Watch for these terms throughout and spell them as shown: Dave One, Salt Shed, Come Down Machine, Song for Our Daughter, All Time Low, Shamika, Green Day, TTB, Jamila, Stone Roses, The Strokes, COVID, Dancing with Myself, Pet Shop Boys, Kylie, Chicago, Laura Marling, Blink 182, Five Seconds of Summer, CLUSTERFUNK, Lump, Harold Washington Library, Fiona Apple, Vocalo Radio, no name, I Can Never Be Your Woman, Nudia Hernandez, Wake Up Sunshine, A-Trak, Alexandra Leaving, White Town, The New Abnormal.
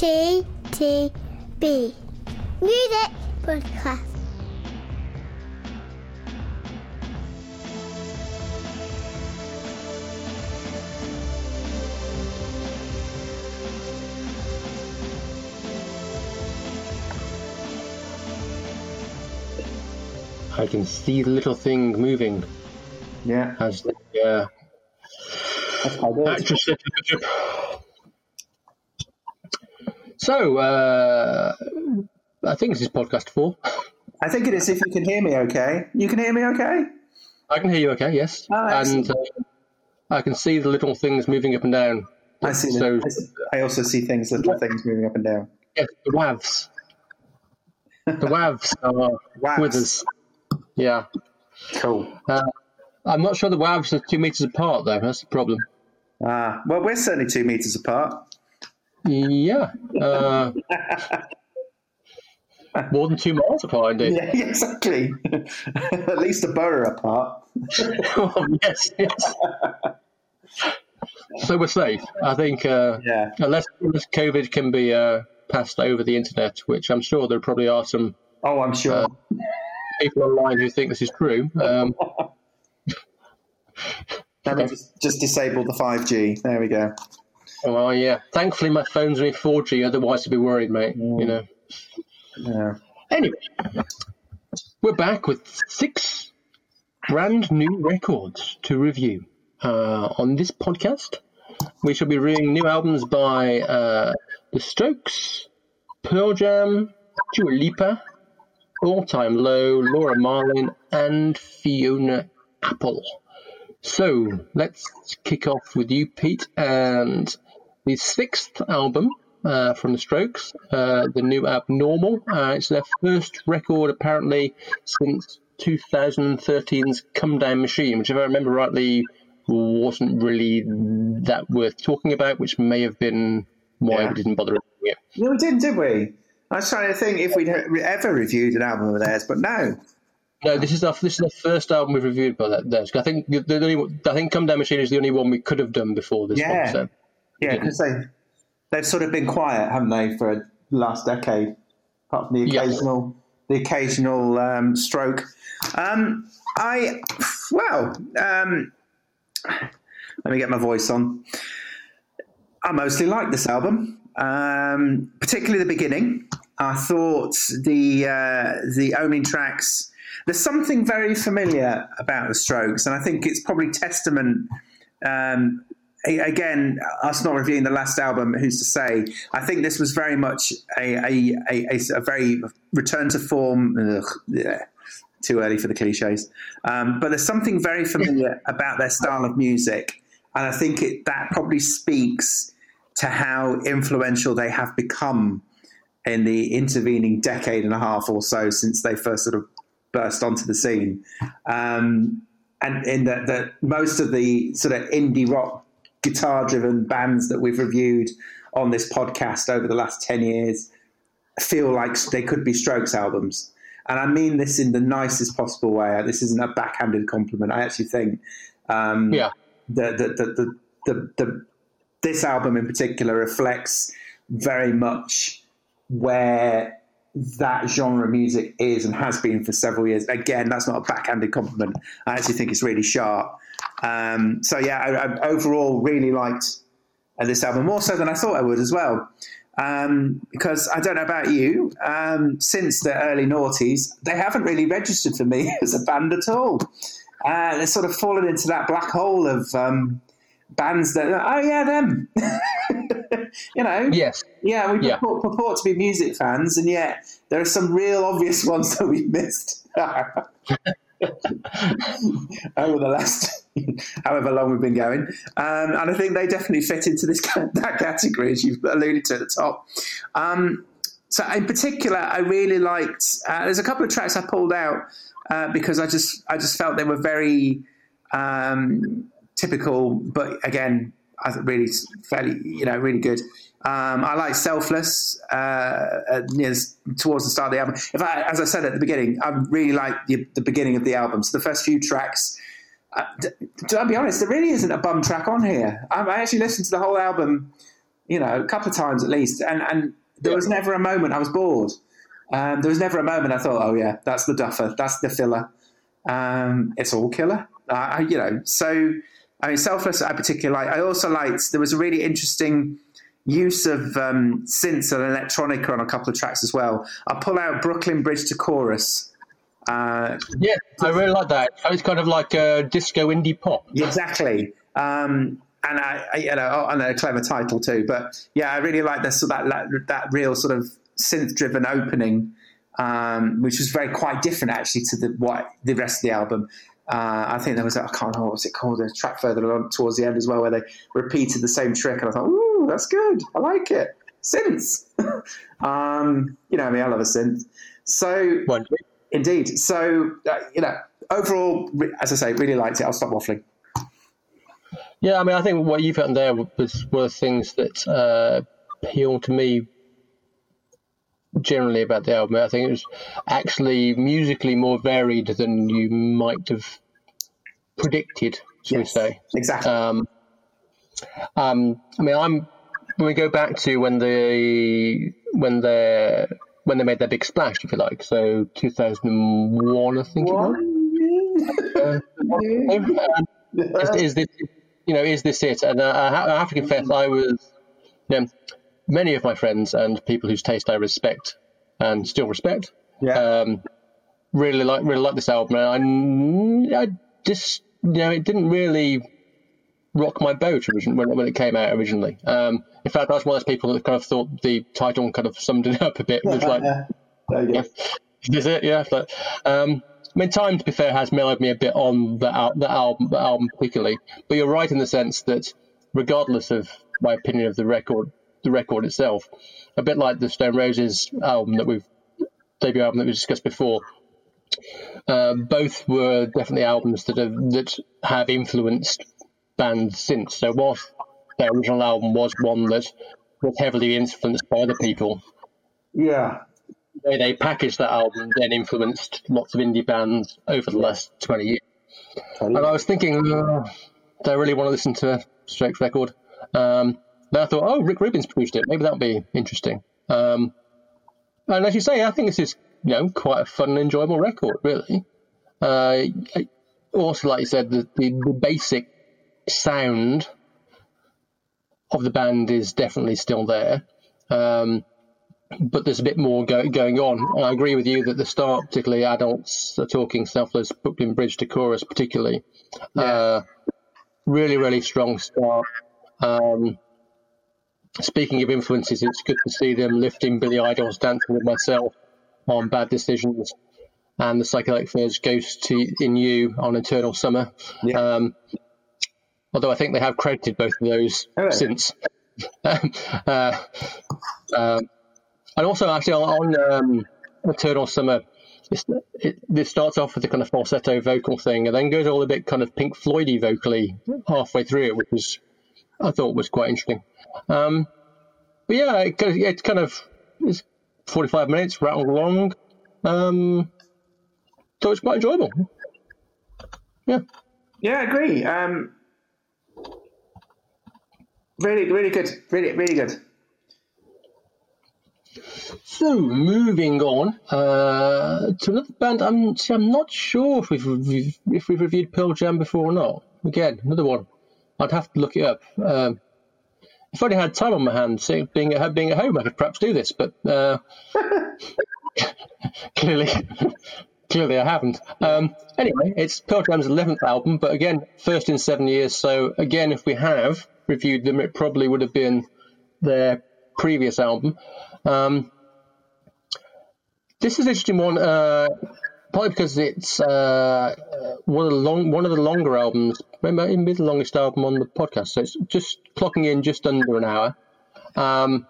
TTB Music Podcast. I can see the little thing moving. Yeah. As the actress said to the bishop. So, I think this is podcast 4. I think it is, if you can hear me okay. You can hear me okay? I can hear you okay, yes. Oh, and I can see the little things moving up and down. I see. I also see little things moving up and down. Yes, the WAVs. The WAVs are with us. Yeah. Cool. I'm not sure the WAVs are 2 meters apart, though. That's the problem. Well, we're certainly 2 meters apart. Yeah. More than 2 miles apart, indeed. Yeah, exactly. At least a borough apart. Oh, yes. So we're safe, I think. Yeah. Unless COVID can be passed over the internet, which I'm sure there probably are some. Oh, I'm sure. People online who think this is true. Just disable the 5G. There we go. Oh yeah. Thankfully, my phone's only 4G. Otherwise, I'd be worried, mate. Mm. You know. Yeah. Anyway, we're back with 6 brand new records to review on this podcast. We shall be reviewing new albums by The Strokes, Pearl Jam, Dua Lipa, All Time Low, Laura Marling, and Fiona Apple. So let's kick off with you, Pete, and the 6th album from The Strokes, The New Abnormal. It's their first record, apparently, since 2013's Come Down Machine, which, if I remember rightly, wasn't really that worth talking about, which may have been why we didn't bother reviewing it. No, we didn't, did we? I was trying to think if we'd ever reviewed an album of theirs, but no. No, this is the first album we've reviewed by theirs. I think Come Down Machine is the only one we could have done before this one. So. Yeah, because they've sort of been quiet, haven't they, for the last decade, apart from the occasional stroke. Let me get my voice on. I mostly like this album. Particularly the beginning. I thought the opening tracks, there's something very familiar about The Strokes, and I think it's probably testament, again, us not reviewing the last album, who's to say. I think this was very much a very return to form. Too early for the cliches. But there's something very familiar about their style of music, and I think that probably speaks to how influential they have become in the intervening decade and a half or so since they first sort of burst onto the scene. And in that most of the sort of indie rock guitar-driven bands that we've reviewed on this podcast over the last 10 years feel like they could be Strokes albums. And I mean this in the nicest possible way. This isn't a backhanded compliment. I actually think this album in particular reflects very much where that genre of music is and has been for several years. Again, that's not a backhanded compliment. I actually think it's really sharp. I overall really liked this album, more so than I thought I would as well. Because I don't know about you, since the early noughties, they haven't really registered for me as a band at all. They've sort of fallen into that black hole of... bands that, them. You know? Yes. Yeah, we purport to be music fans, and yet there are some real obvious ones that we've missed over the last however long we've been going. And I think they definitely fit into that category, as you've alluded to at the top. So in particular, I really liked, there's a couple of tracks I pulled out because I just felt they were very... typical, but again, I think really fairly, really good. I like "Selfless" towards the start of the album. In fact, as I said at the beginning, I really like the beginning of the album. So the first few tracks. I'll be honest, there really isn't a bum track on here. I actually listened to the whole album you know, a couple of times at least. And there was never a moment I was bored. There was never a moment I thought, oh yeah, that's the duffer, that's the filler. It's all killer. You know, so I mean, Selfless I particularly like. I also liked, there was a really interesting use of synths and electronica on a couple of tracks as well. I'll pull out Brooklyn Bridge to Chorus. Yeah, I really like that. It's kind of like a disco indie pop. Exactly. And I you know, and a clever title too. But yeah, I really like this, that real sort of synth-driven opening, which was very quite different actually to the rest of the album. I think there was, I can't remember what was it called, there's a track further on towards the end as well where they repeated the same trick, and I thought, ooh, that's good, I like it. Synths. You know me, I love a synth. So, wonderful. Indeed. So, you know, overall, as I say, really liked it. I'll stop waffling. Yeah, I mean, I think what you've got there were things that appealed to me generally about the album. I think it was actually musically more varied than you might have predicted, shall we say. Exactly. I mean, when we go back to when they made their big splash, if you like, so 2001, I think it was. Is this, you know, is this it? And I have to confess, I was, you know, many of my friends and people whose taste I respect and still respect, really like this album. And I just, you know, it didn't really rock my boat when it came out originally. In fact, I was one of those people that kind of thought the title kind of summed it up a bit. It was like, is it? Yeah. But, I mean, time, to be fair, has mellowed me a bit on that album particularly. But you're right in the sense that, regardless of my opinion of the record itself, a bit like the Stone Roses album that we discussed before, both were definitely albums that have influenced bands since. So whilst their original album was one that was heavily influenced by other people, they packaged that album, then influenced lots of indie bands over the last 20 years. And I was thinking, do I really want to listen to a Strokes record? Then I thought, oh, Rick Rubin's produced it. Maybe that'll be interesting. And as you say, I think this is, you know, quite a fun and enjoyable record, really. Also, like you said, the basic sound of the band is definitely still there. But there's a bit more going on. And I agree with you that the start, particularly Adults Are Talking, Selfless, Brooklyn Bridge to Chorus particularly, really, really strong start. Speaking of influences, it's good to see them lifting Billy Idol's Dancing with Myself on Bad Decisions and the Psychedelic Furs' Ghost in You on Eternal Summer. Yeah. Although I think they have credited both of those since. And also, actually, on Eternal Summer, this starts off with a kind of falsetto vocal thing and then goes all a bit kind of Pink Floyd-y vocally halfway through it, which I thought was quite interesting. But yeah, it kind of is 45 minutes, rattled along. So it's quite enjoyable. Yeah. Yeah, I agree. Really, really good. Really, really good. So moving on to another band. I'm not sure if we've reviewed Pearl Jam before or not. Again, another one. I'd have to look it up. If I only had time on my hands, being at home, I could perhaps do this, but clearly I haven't. Anyway, it's Pearl Jam's 11th album, but again, first in 7 years. So again, if we have reviewed them, it probably would have been their previous album. This is an interesting one, partly because it's one of the longer albums, maybe the longest album on the podcast, so it's just clocking in just under an hour. On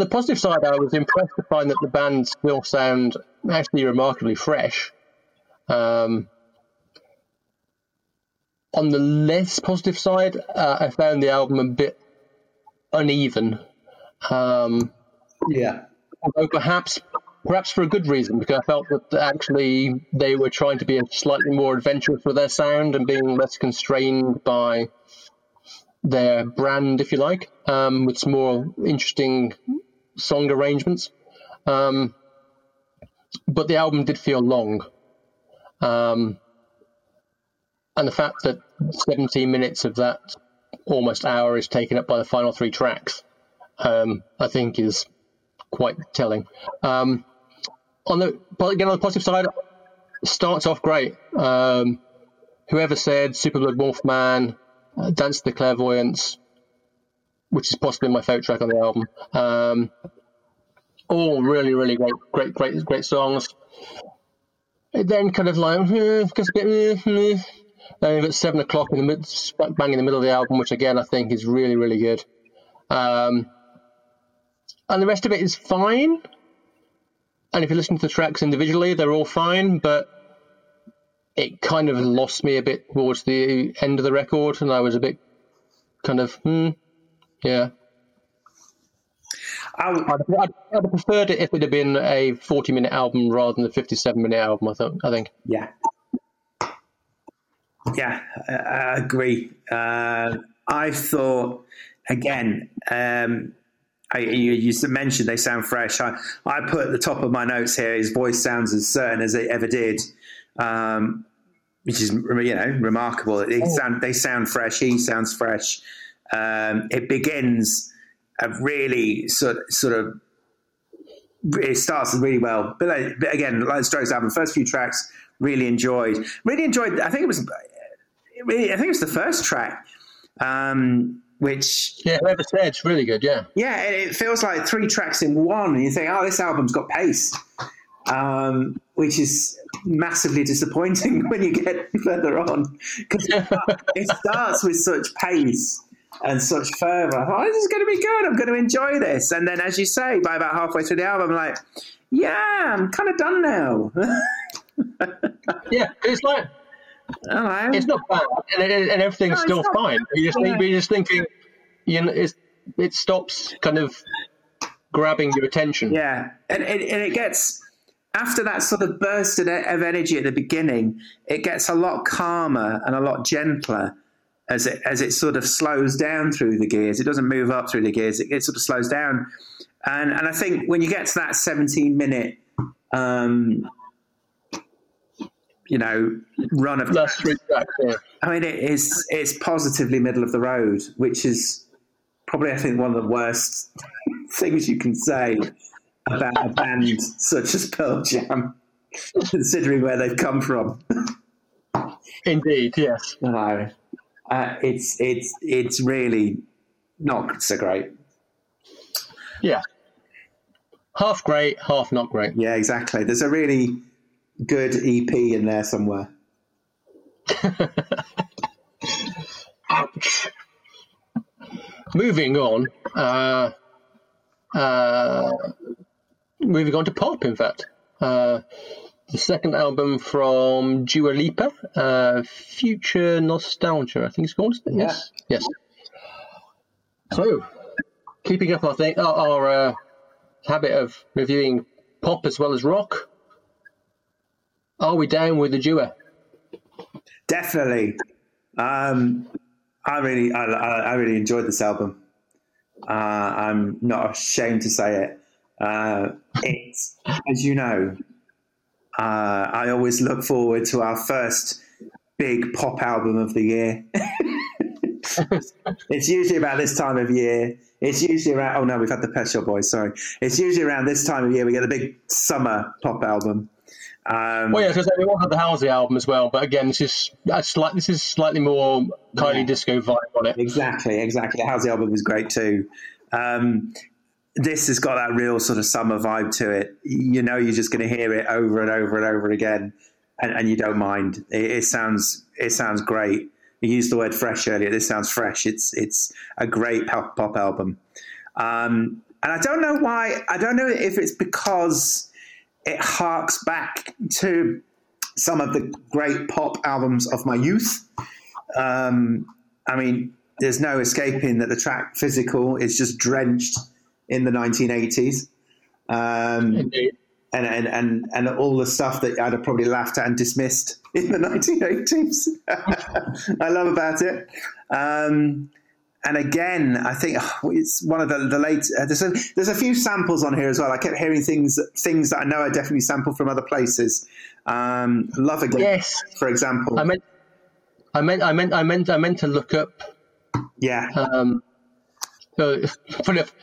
the positive side, I was impressed to find that the band still sound actually remarkably fresh. On the less positive side, I found the album a bit uneven. Although perhaps for a good reason, because I felt that actually they were trying to be slightly more adventurous with their sound and being less constrained by their brand, if you like, with some more interesting song arrangements. But the album did feel long. And the fact that 17 minutes of that almost hour is taken up by the final three tracks, I think is quite telling. Again, on the positive side, starts off great. Whoever said Superblood Wolfman, Dance to the Clairvoyance, which is possibly my favourite track on the album. All really, really great songs. It then kind of like gets a bit, and it's 7 o'clock in the bang in the middle of the album, which again I think is really, really good. And the rest of it is fine. And if you listen to the tracks individually, they're all fine, but it kind of lost me a bit towards the end of the record, and I was a bit kind of, yeah. I'd have preferred it if it had been a 40-minute album rather than a 57-minute album, I think. Yeah. Yeah, I agree. I thought, again, you mentioned they sound fresh. I put at the top of my notes here, his voice sounds as certain as it ever did, which is, remarkable. They sound fresh. He sounds fresh. It begins... it starts really well. But again, like the Strokes album, first few tracks really enjoyed. I think it was the first track, which whoever said it's really good. Yeah, and it feels like three tracks in one, and you think, oh, this album's got pace, which is massively disappointing when you get further on, because it starts with such pace and such fervor. I thought, this is going to be good. I'm going to enjoy this. And then, as you say, by about halfway through the album, I'm like, I'm kind of done now. Yeah, it's like, it's not bad, and everything's still fine. You're just thinking, it stops kind of grabbing your attention. Yeah, and it gets, after that sort of burst of energy at the beginning, it gets a lot calmer and a lot gentler. As it sort of slows down through the gears, it doesn't move up through the gears. It sort of slows down, and I think when you get to that 17-minute, run of last three tracks, I mean, it's positively middle of the road, which is probably, I think, one of the worst things you can say about a band such as Pearl Jam, considering where they've come from. Indeed, yes. No. It's really not so great. Yeah. Half great, half not great. Yeah, exactly. There's a really good EP in there somewhere. Ouch. Moving on to pop, in fact. The second album from Dua Lipa, Future Nostalgia, I think it's called. Yes. So, keeping up our habit of reviewing pop as well as rock, are we down with the Dua? Definitely. I really enjoyed this album. I'm not ashamed to say it. It's, as you know, I always look forward to our first big pop album of the year. It's usually about this time of year. It's usually around... Oh, no, we've had the Pet Shop Boys, sorry. It's usually around this time of year we get a big summer pop album. Because we all had the Halsey album as well, but again, this is slightly more Kylie disco vibe on it. Exactly. The Halsey album was great too. This has got that real sort of summer vibe to it. You're just going to hear it over and over and over again, and you don't mind. It sounds great. You used the word fresh earlier. This sounds fresh. It's a great pop album. And I don't know why. I don't know if it's because it harks back to some of the great pop albums of my youth. There's no escaping that the track Physical is just drenched in the 1980s, and all the stuff that I'd have probably laughed at and dismissed in the 1980s. I love about it. And again, I think it's one of the late. There's a few samples on here as well. I kept hearing things that I know are definitely sampled from other places. Love Again, yes. For example. I meant to look up. Yeah. So funny enough,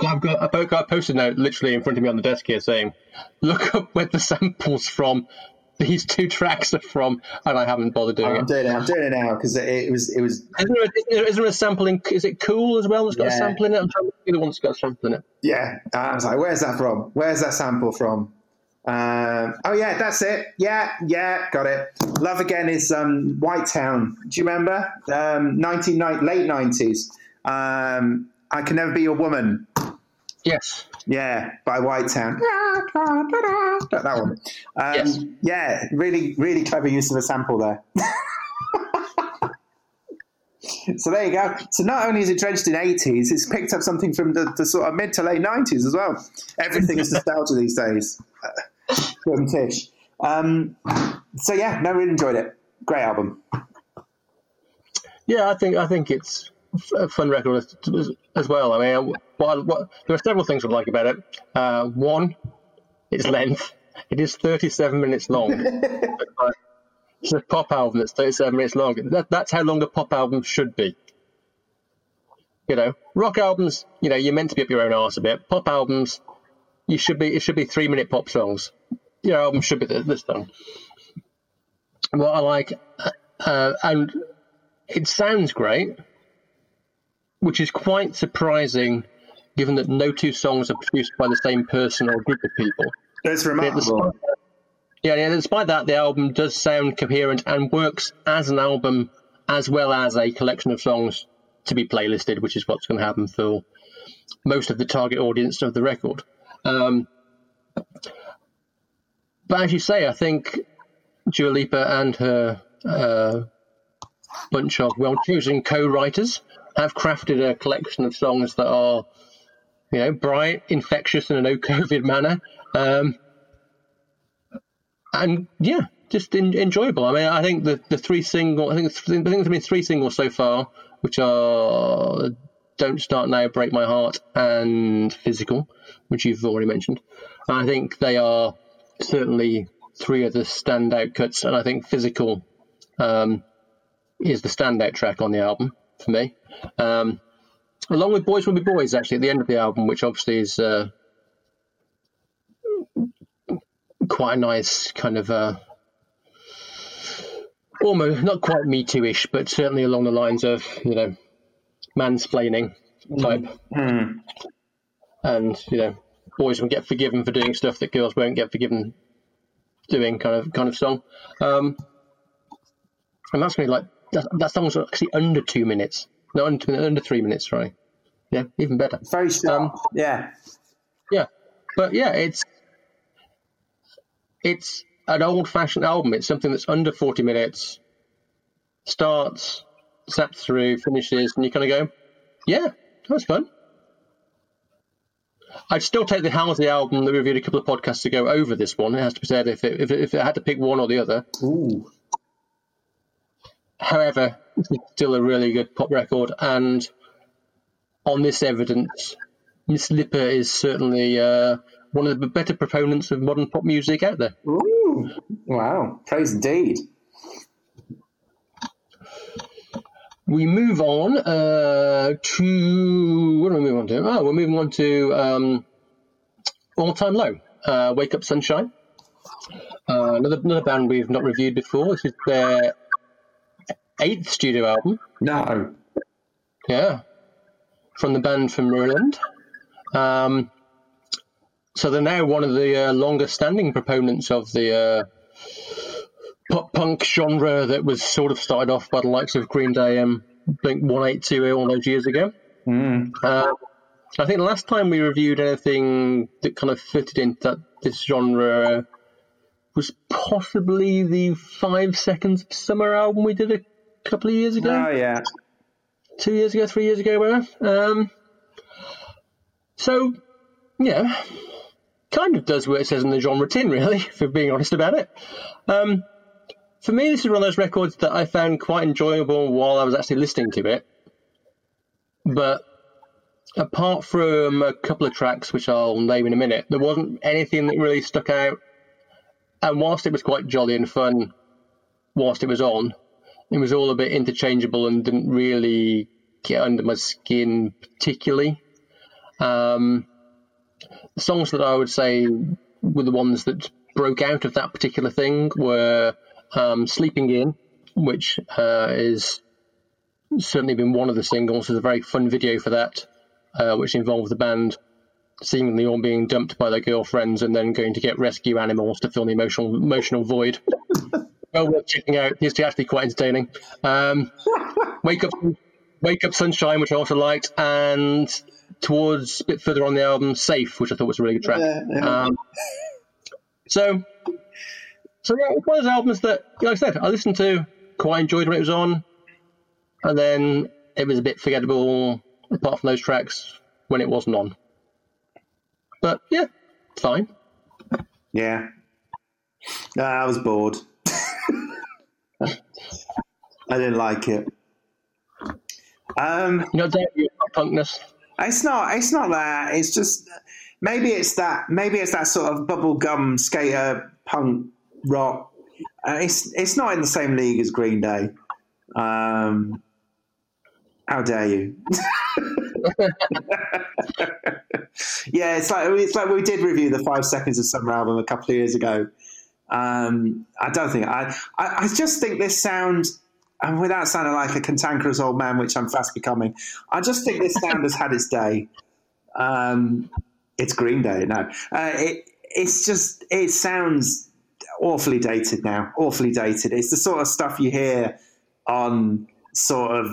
I've got a post-it note literally in front of me on the desk here saying, "Look up where the samples from." These two tracks are from, and I haven't bothered doing it. I'm doing it now because it was. Isn't there a sample in? Is it Cool as well? That's got a sample in it. I'm trying to be the one that's got a sample in it. Yeah, I was like, where's that from? Where's that sample from? Oh yeah, that's it. Yeah, got it. Love Again is White Town. Do you remember? Late 90s. I Can Never Be Your Woman. Yes. Yeah, by White Town. That one. Yes. Yeah, really, really clever use of a sample there. So there you go. So not only is it drenched in 80s, it's picked up something from the sort of mid to late 90s as well. Everything is nostalgia these days. So yeah, no, really enjoyed it. Great album. Yeah, I think it's a fun record as well. I mean, there are several things I like about it. One, its length. It is 37 minutes long. It's a pop album that's 37 minutes long. That's how long a pop album should be. You know, rock albums, you know, you're meant to be up your own arse a bit. Pop albums, it should be 3-minute pop songs. Your album should be this long. What I like, and it sounds great, which is quite surprising given that no two songs are produced by the same person or group of people. That's remarkable. Yeah, despite that, the album does sound coherent and works as an album as well as a collection of songs to be playlisted, which is what's going to happen for most of the target audience of the record. But as you say, I think Dua Lipa and her bunch of well-chosen co-writers have crafted a collection of songs that are, you know, bright, infectious in a no-COVID manner. And yeah, just enjoyable. I mean, I think there's been three singles so far, which are Don't Start Now, Break My Heart, and Physical, which you've already mentioned. And I think they are certainly three of the standout cuts. And I think Physical is the standout track on the album for me. Along with Boys Will Be Boys, actually, at the end of the album, which obviously is quite a nice kind of almost not quite Me Too-ish, but certainly along the lines of, you know, mansplaining type. Mm-hmm. And, you know, boys will get forgiven for doing stuff that girls won't get forgiven doing kind of song. And that's going to be like, that song's actually under 2 minutes. No, under 3 minutes, sorry. Yeah, even better. Very sharp. Yeah. But yeah, it's an old-fashioned album. It's something that's under 40 minutes, starts, zaps through, finishes, and you kind of go, yeah, that was fun. I'd still take the Halsey album that we reviewed a couple of podcasts ago over this one. It has to be said, if it had to pick one or the other. Ooh. However, it's still a really good pop record, and on this evidence, Miss Lipa is certainly one of the better proponents of modern pop music out there. Ooh, wow, praise indeed. We move on to... What do we move on to? Oh, we're moving on to All Time Low, Wake Up Sunshine. Another band we've not reviewed before. This is their 8th studio album. No. Yeah. From the band from Maryland. So they're now one of the longest standing proponents of the pop punk genre that was sort of started off by the likes of Green Day and Blink 182 all those years ago. Mm. I think the last time we reviewed anything that kind of fitted into this genre was possibly the 5 Seconds of Summer album we did a couple of years ago. Oh, yeah. 2 years ago, 3 years ago, whatever. So, yeah, kind of does what it says in the genre tin, really, if we're being honest about it. For me, this is one of those records that I found quite enjoyable while I was actually listening to it. But apart from a couple of tracks, which I'll name in a minute, there wasn't anything that really stuck out. And whilst it was quite jolly and fun, whilst it was on, it was all a bit interchangeable and didn't really get under my skin particularly. The songs that I would say were the ones that broke out of that particular thing were Sleeping In, which is certainly been one of the singles. There's a very fun video for that, which involved the band seemingly all being dumped by their girlfriends and then going to get rescue animals to fill the emotional void. Well worth checking out. It's actually quite entertaining. Wake Up Sunshine, which I also liked, and towards a bit further on the album, Safe, which I thought was a really good track. Yeah. So yeah, it's one of those albums that, like I said, I listened to, quite enjoyed when it was on, and then it was a bit forgettable, apart from those tracks, when it wasn't on. But yeah, fine. Yeah. No, I was bored. I didn't like it. You're not down with punkness. It's not that. It's just maybe it's that sort of bubblegum skater punk rock. It's not in the same league as Green Day. How dare you? Yeah, it's like we did review the 5 Seconds of Summer album a couple of years ago. I don't think I just think this sound, and without sounding like a cantankerous old man, which I'm fast becoming, I just think this sound has had its day. It's Green Day now. It sounds awfully dated now. Awfully dated. It's the sort of stuff you hear on sort of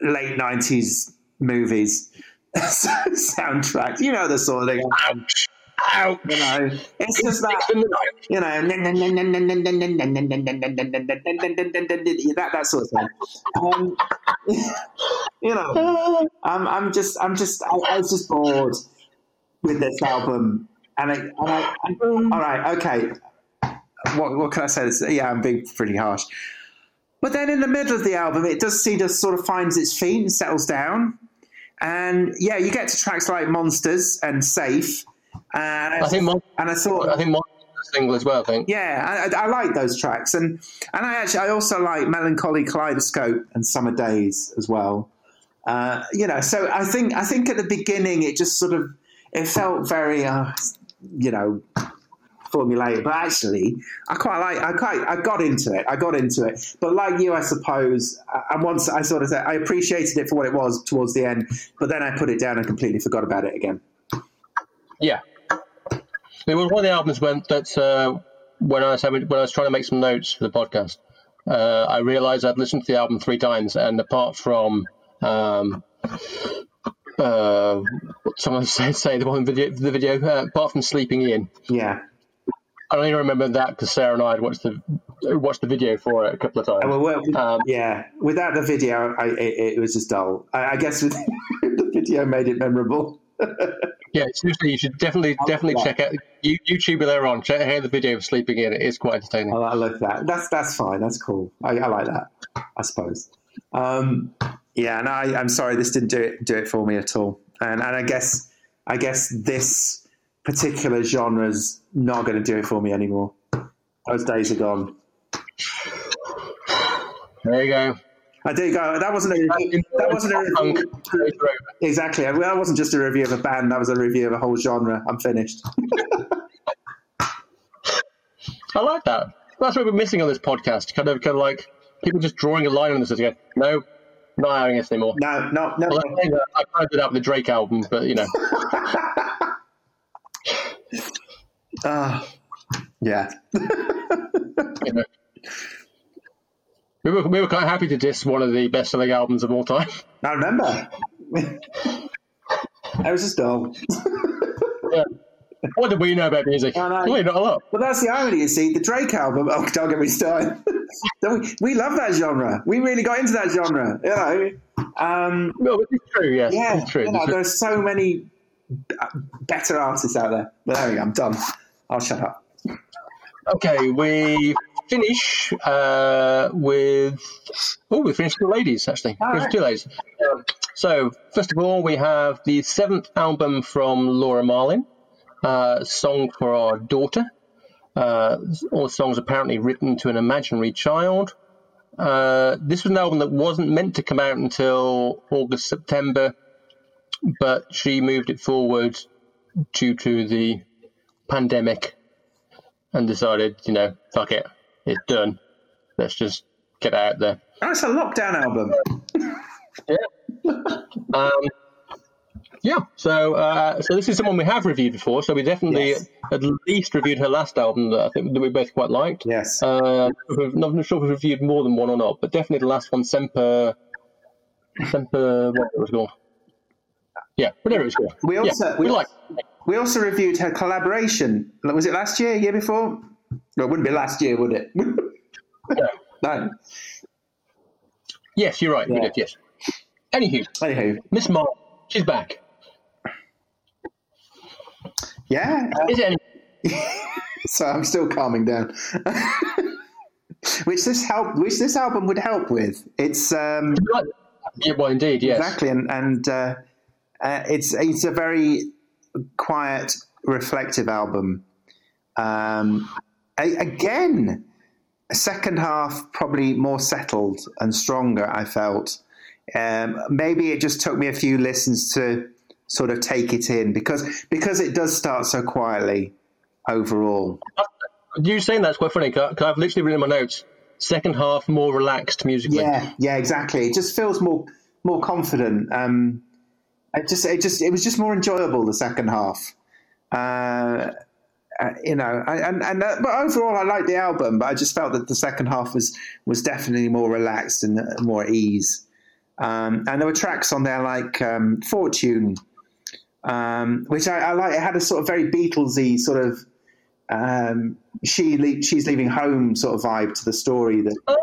late 90s movies soundtracks. You know the sort of thing. Ouch. Out, you know, it's just that, you know, that sort of thing. You know, I was just bored with this album, and I all right, okay. What can I say? Yeah, I'm being pretty harsh. But then in the middle of the album, it does seem to sort of finds its feet and settles down, and yeah, you get to tracks like Monsters and Safe. I think Monsters is a single as well, I think. Yeah, I like those tracks. And I also like Melancholy Kaleidoscope and Summer Days as well. You know, so I think at the beginning it just sort of, it felt very, you know, formulaic. But actually, I got into it. But like you, I suppose, and once I sort of said, I appreciated it for what it was towards the end, but then I put it down and completely forgot about it again. Yeah. It was one of the albums when I was trying to make some notes for the podcast, I realised I'd listened to the album 3 times, and apart from someone say the video, apart from Sleeping In. Yeah. I only remember that because Sarah and I had watched the video for it a couple of times. Yeah, without the video, it was just dull. I guess with the video made it memorable. Yeah, seriously, you should definitely check out YouTube later on. Check out the video of Sleeping In. It is quite entertaining. Oh, I love that. That's fine. That's cool. I like that, I suppose. Yeah, and I'm sorry this didn't do it for me at all. And I guess this particular genre's not going to do it for me anymore. Those days are gone. There you go. I do go. That wasn't a review. Exactly. That wasn't just a review of a band. That was a review of a whole genre. I'm finished. I like that. That's what we're missing on this podcast. Kind of like people just drawing a line on this and go, no, not having this anymore. No. I tried it out with the Drake album, but you know. Yeah. You know. We were quite happy to diss one of the best-selling albums of all time. I remember. I was just dull. Yeah. What did we know about music? Probably not a lot. Well, that's the irony, you see. The Drake album, oh, don't get me started. We love that genre. We really got into that genre. You know. Well, it's true, yes. Yeah, it's true. You know, there are so many better artists out there. But there we go. I'm done. I'll shut up. Okay, finish we finished the ladies actually. Right. So, first of all, we have the 7th album from Laura Marling, Song for Our Daughter. All the songs apparently written to an imaginary child. This was an album that wasn't meant to come out until August, September, but she moved it forward due to the pandemic and decided, you know, fuck it, it's done. Let's just get out there. Oh, it's a lockdown album. Yeah. So this is someone we have reviewed before, so we definitely at least reviewed her last album that I think that we both quite liked. Yes. Not sure if we've reviewed more than one or not, but definitely the last one, Semper, whatever it was called. Yeah, whatever it was called. We also reviewed her collaboration. Was it last year? Year before? Well, it wouldn't be last year, would it? No. Yes, you're right. Yeah. We did, yes. Anywho, Miss Marl, she's back. Yeah. Is it so I'm still calming down. Which this album would help with. It's yeah, well, indeed, yes. Exactly, and it's a very quiet, reflective album. Again, a second half probably more settled and stronger, I felt. Maybe it just took me a few listens to sort of take it in because it does start so quietly overall. You saying that's quite funny because I've literally written in my notes, second half more relaxed musically. Yeah, exactly. It just feels more confident. It was just more enjoyable the second half. But overall, I liked the album, but I just felt that the second half was definitely more relaxed and more at ease. And there were tracks on there like Fortune, which I like. It had a sort of very Beatlesy sort of she's leaving home sort of vibe to the story. That I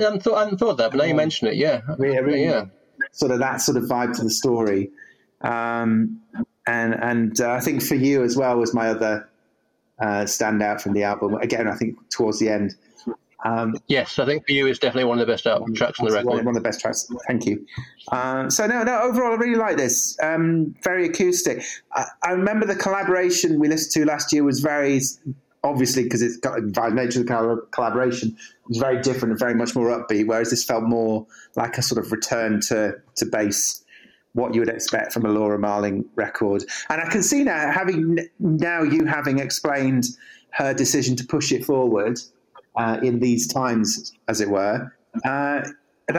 hadn't thought of that, but now you mention it, yeah, really, yeah, sort of that sort of vibe to the story. And I think For You as well was my other standout from the album. Again, I think towards the end. Yes, I think For You is definitely one of the best tracks on the record. One of the best tracks. Thank you. Overall, I really like this. Very acoustic. I remember the collaboration we listened to last year was very, obviously, because it's got by nature of the collaboration, was very different and very much more upbeat. Whereas this felt more like a sort of return to base, what you would expect from a Laura Marling record. And I can see now, having explained her decision to push it forward. In these times, as it were, that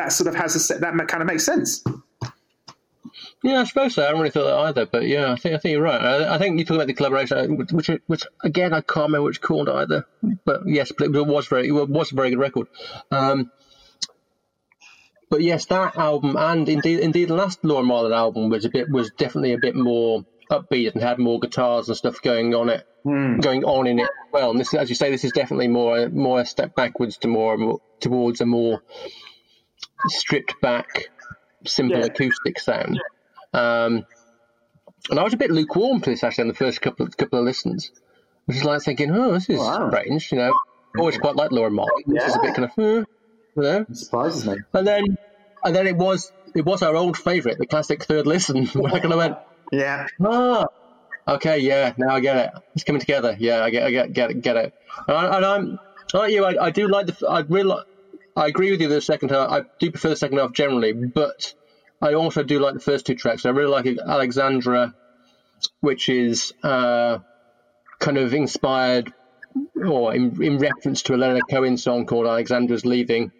sort of that kind of makes sense. Yeah, I suppose so. I haven't really thought that either, but yeah, I think you're right. I think you talk about the collaboration, which again I can't remember which called either, but yes, but it was a very good record. But yes, that album and indeed the last Laura Marling album was definitely a bit more upbeat and had more guitars and stuff going on in it as well. And this, as you say, this is definitely more a step backwards to more towards a more stripped back, simple acoustic sound. And I was a bit lukewarm to this actually on the first couple of listens, which is like thinking, oh, this is strange. You know, I always quite like Laura Marling. This is a bit kind of, you know, it surprises me. And then it was our old favourite, the classic third listen, when I kind of went. Yeah. Ah, okay. Yeah. Now I get it. It's coming together. Yeah, I get it. And I'm like you. I do like the. I agree with you. The second half. I do prefer the second half generally, but I also do like the first two tracks. I really like Alexandra, which is kind of inspired or in reference to a Leonard Cohen song called Alexandra's Leaving.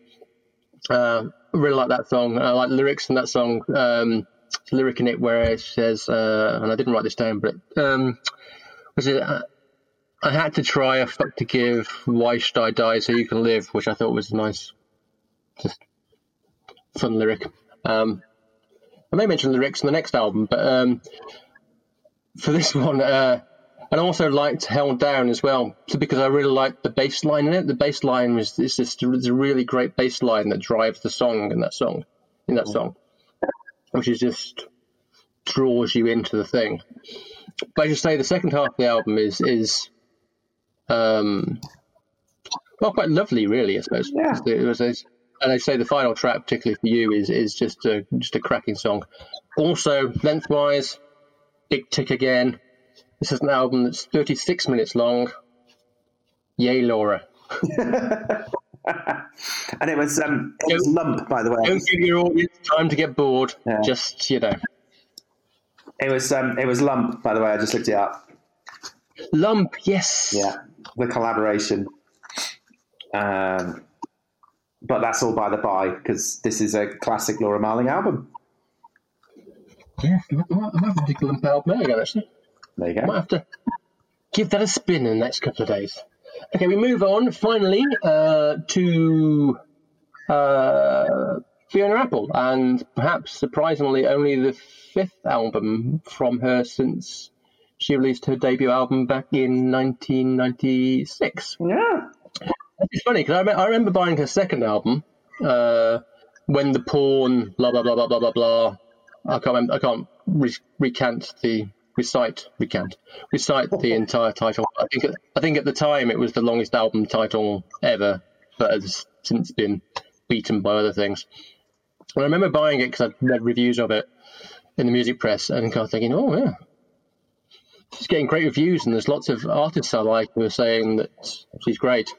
I really like that song. I like the lyrics in that song. Lyric in it where it says, and I didn't write this down, but I had to try, a fuck to give, why should I die so you can live, which I thought was a nice, just fun lyric. I may mention lyrics in the next album, but for this one, and I also liked Held Down as well, because I really liked the bass line in it. The bass line is a really great bass line that drives the song in that song. Which is just draws you into the thing. But I should say the second half of the album is quite lovely, really. I suppose. Yeah. It was And I'd say the final track, particularly for you, is just a cracking song. Also, lengthwise, big tick again. This is an album that's 36 minutes long. Yay, Laura. And it was Lump, by the way. Don't give your audience time to get bored. Yeah. Just, you know. It was Lump, by the way. I just looked it up. Lump, yes. Yeah, the collaboration. But that's all by the by, because this is a classic Laura Marling album. Yeah, I might have to dig Lump out there again, actually. There you go. I might have to give that a spin in the next couple of days. Okay, we move on finally to Fiona Apple, and perhaps surprisingly only the fifth album from her since she released her debut album back in 1996. Yeah. It's funny because I remember buying her second album, When the Pawn, blah, blah, blah, blah, blah, blah, blah. I can't recite the entire title. I think at the time it was the longest album title ever, but has since been beaten by other things. And I remember buying it because I'd read reviews of it in the music press and kind of thinking, oh yeah, she's getting great reviews and there's lots of artists I like who are saying that she's great.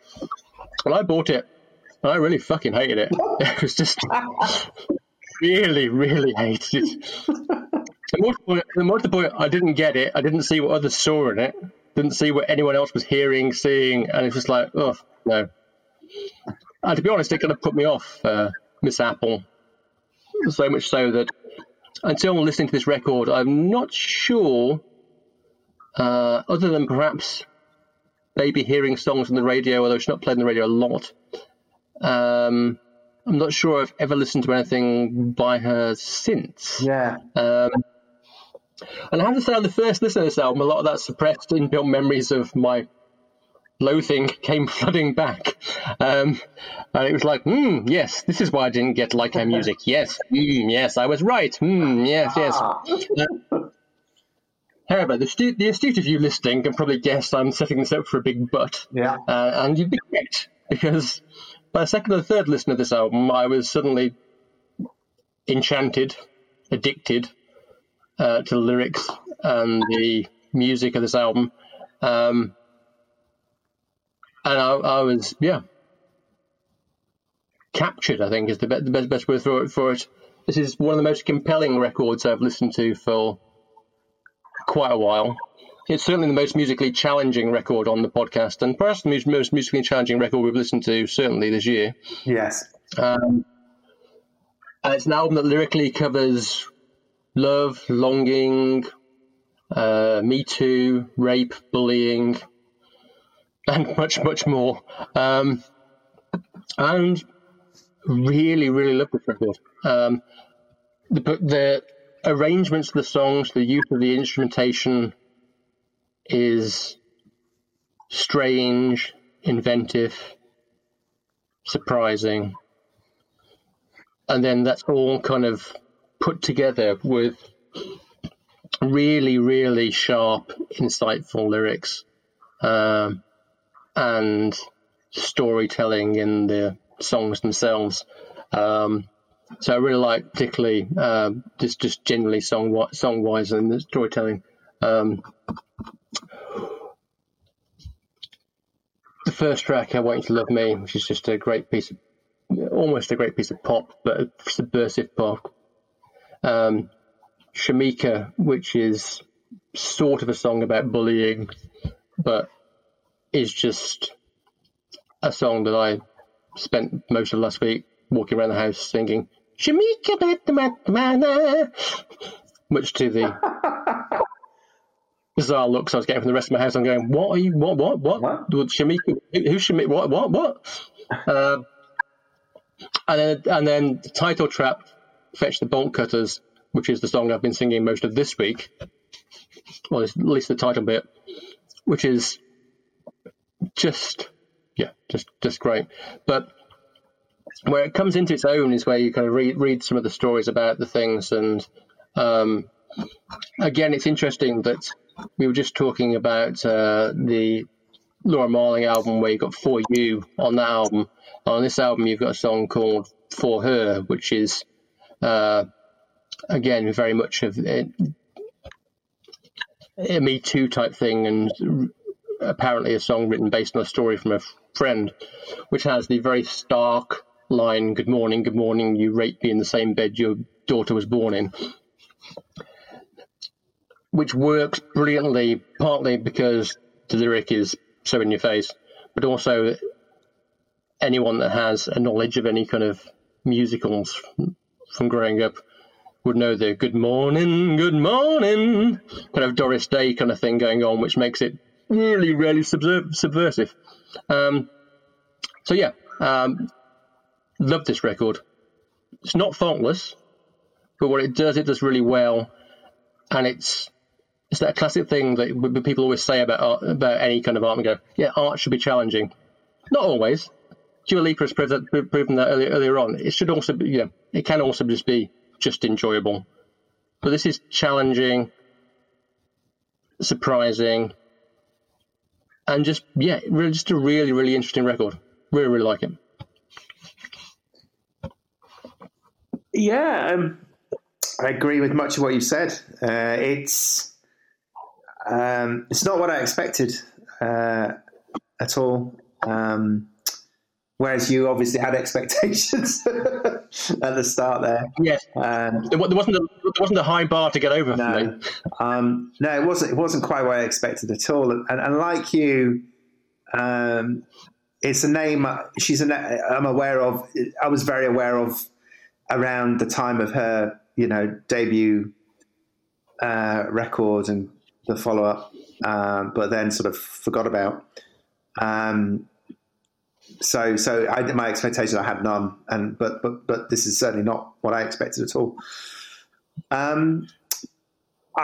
Well, I bought it and I really fucking hated it. It was just really, really hated it. More to the point, I didn't get it. I didn't see what others saw in it. Didn't see what anyone else was hearing, seeing, and it's just like, oh no. And to be honest, it kind of put me off Miss Apple, so much so that until listening to this record, I'm not sure, other than perhaps maybe hearing songs on the radio, although she's not playing the radio a lot. I'm not sure I've ever listened to anything by her since. Yeah. And I have to say, on the first listen to this album, a lot of that suppressed inbuilt memories of my loathing came flooding back. And it was like, yes, this is why I didn't get like her music. Yes, yes, I was right. Yes. However, the astute of you listening can probably guess I'm setting this up for a big butt. Yeah. And you'd be correct, because by the second or third listen to this album, I was suddenly enchanted, addicted, to the lyrics and the music of this album, and I was captured, I think, is the best word for it. This is one of the most compelling records I've listened to for quite a while. It's certainly the most musically challenging record on the podcast, and perhaps the most musically challenging record we've listened to certainly this year. Yes, and it's an album that lyrically covers love, longing, Me Too, rape, bullying, and much, much more. And really, really love this record. The arrangements of the songs, the use of the instrumentation is strange, inventive, surprising. And then that's all kind of put together with really, really sharp, insightful lyrics, and storytelling in the songs themselves. So I really like, particularly, just generally song-wise and the storytelling. The first track, I Want You to Love Me, which is just a great piece of, almost a great piece of pop, but a subversive pop. Shamika, which is sort of a song about bullying, but is just a song that I spent most of last week walking around the house singing, Shamika, much to the bizarre looks I was getting from the rest of my house. I'm going, what are you, what? Shamika, who's Shamika, what? And then the title track, Fetch the Bolt Cutters, which is the song I've been singing most of this week, or at least the title bit, which is just great. But where it comes into its own is where you kind of read some of the stories about the things. And again, it's interesting that we were just talking about the Laura Marling album where you got For You on that album. On this album, you've got a song called for her, which is again very much of a Me Too type thing, and apparently a song written based on a story from a friend, which has the very stark line, good morning, you raped me in the same bed your daughter was born in," which works brilliantly, partly because the lyric is so in your face, but also anyone that has a knowledge of any kind of musicals from growing up would know the good morning, kind of Doris Day kind of thing going on, which makes it really, really subversive. Love this record. It's not faultless, but what it does really well, and it's that classic thing that people always say about art, about any kind of art, and go, yeah, art should be challenging. Not always. Dua Lipa has proven that earlier on. It should also be, it can also just be just enjoyable. But this is challenging, surprising, and just a really, really interesting record. Really, really like it. Yeah, I agree with much of what you said. It's not what I expected at all. Whereas you obviously had expectations at the start there. Yes, there wasn't a high bar to get over. No, no, it wasn't. It wasn't quite what I expected at all. And like you, it's a name. I'm aware of. I was very aware of around the time of her, debut record and the follow-up, but then sort of forgot about. My expectations, I had none, and but this is certainly not what I expected at all. I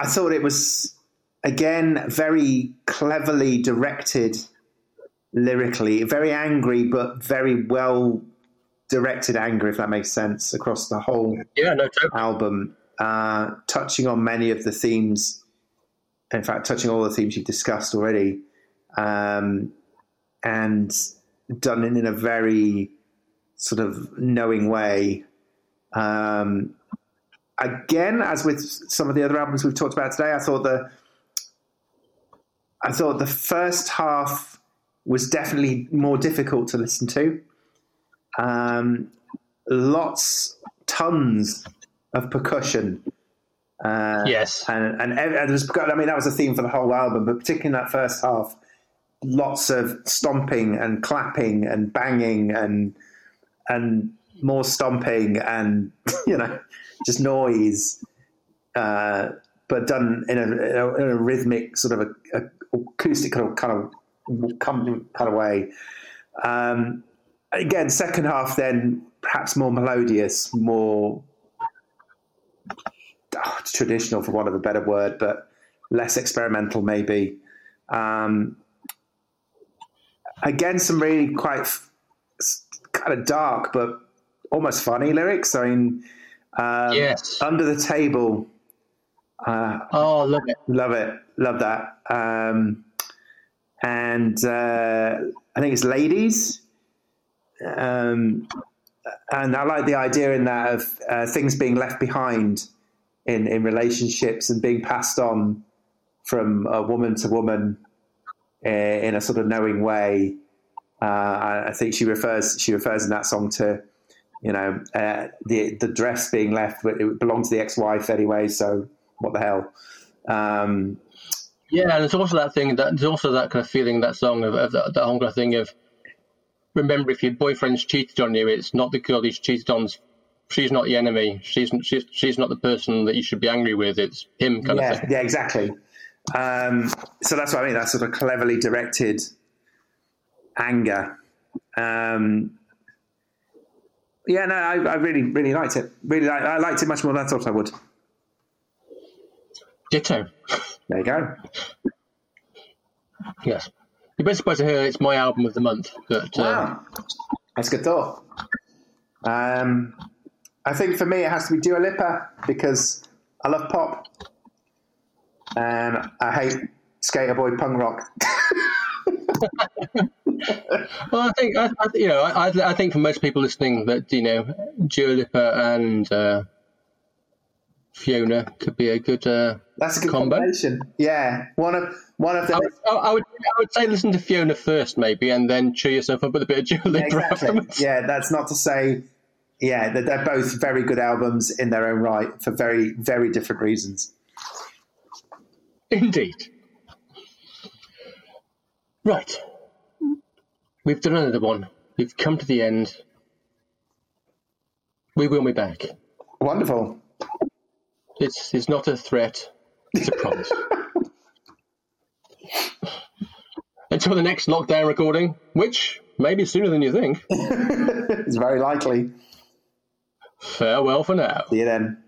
thought it was again very cleverly directed lyrically, very angry but very well directed anger, if that makes sense, across the whole album, touching on many of the themes. In fact, touching all the themes you've discussed already, and done in a very sort of knowing way. Again, as with some of the other albums we've talked about today, I thought the first half was definitely more difficult to listen to. Tons of percussion. Yes. And it was, I mean, that was a theme for the whole album, but particularly in that first half, lots of stomping and clapping and banging and more stomping and, just noise, but done in a rhythmic sort of a acoustic kind of way. Again, second half then perhaps more melodious, more traditional for want of a better word, but less experimental maybe. Again, some really quite kind of dark but almost funny lyrics. I mean, yes. Under the Table. Love it. Love it. Love that. I think it's Ladies. And I like the idea in that of things being left behind in relationships and being passed on from woman to woman in a sort of knowing way. I think she refers in that song to, the dress being left, but it belonged to the ex-wife anyway. So what the hell? And it's also that thing that there's also that kind of feeling, that song of that whole thing of, remember, if your boyfriend's cheated on you, it's not the girl he's cheated on. She's not the enemy. She's not the person that you should be angry with. It's him kind of thing. Yeah, exactly. So that's what I mean. That sort of cleverly directed anger. I really, really liked it. I liked it much more than I thought I would. Ditto. There you go. Yes. You're best surprised to hear it's my album of the month. But, wow, that's good thought. I think for me it has to be Dua Lipa because I love pop and I hate skater boy punk rock. Well, I think for most people listening that, you know, Dua Lipa and Fiona could be a good that's a good combination. Yeah, one of them. I would say listen to Fiona first, maybe, and then cheer yourself up with a bit of Dua Lipa. Yeah, exactly. Yeah, that's not to say. Yeah, they're both very good albums in their own right for very, very different reasons. Indeed. Right. We've done another one. We've come to the end. We will be back. Wonderful. It's not a threat. It's a promise. Until the next lockdown recording, which may be sooner than you think. It's very likely. Farewell for now. See you then.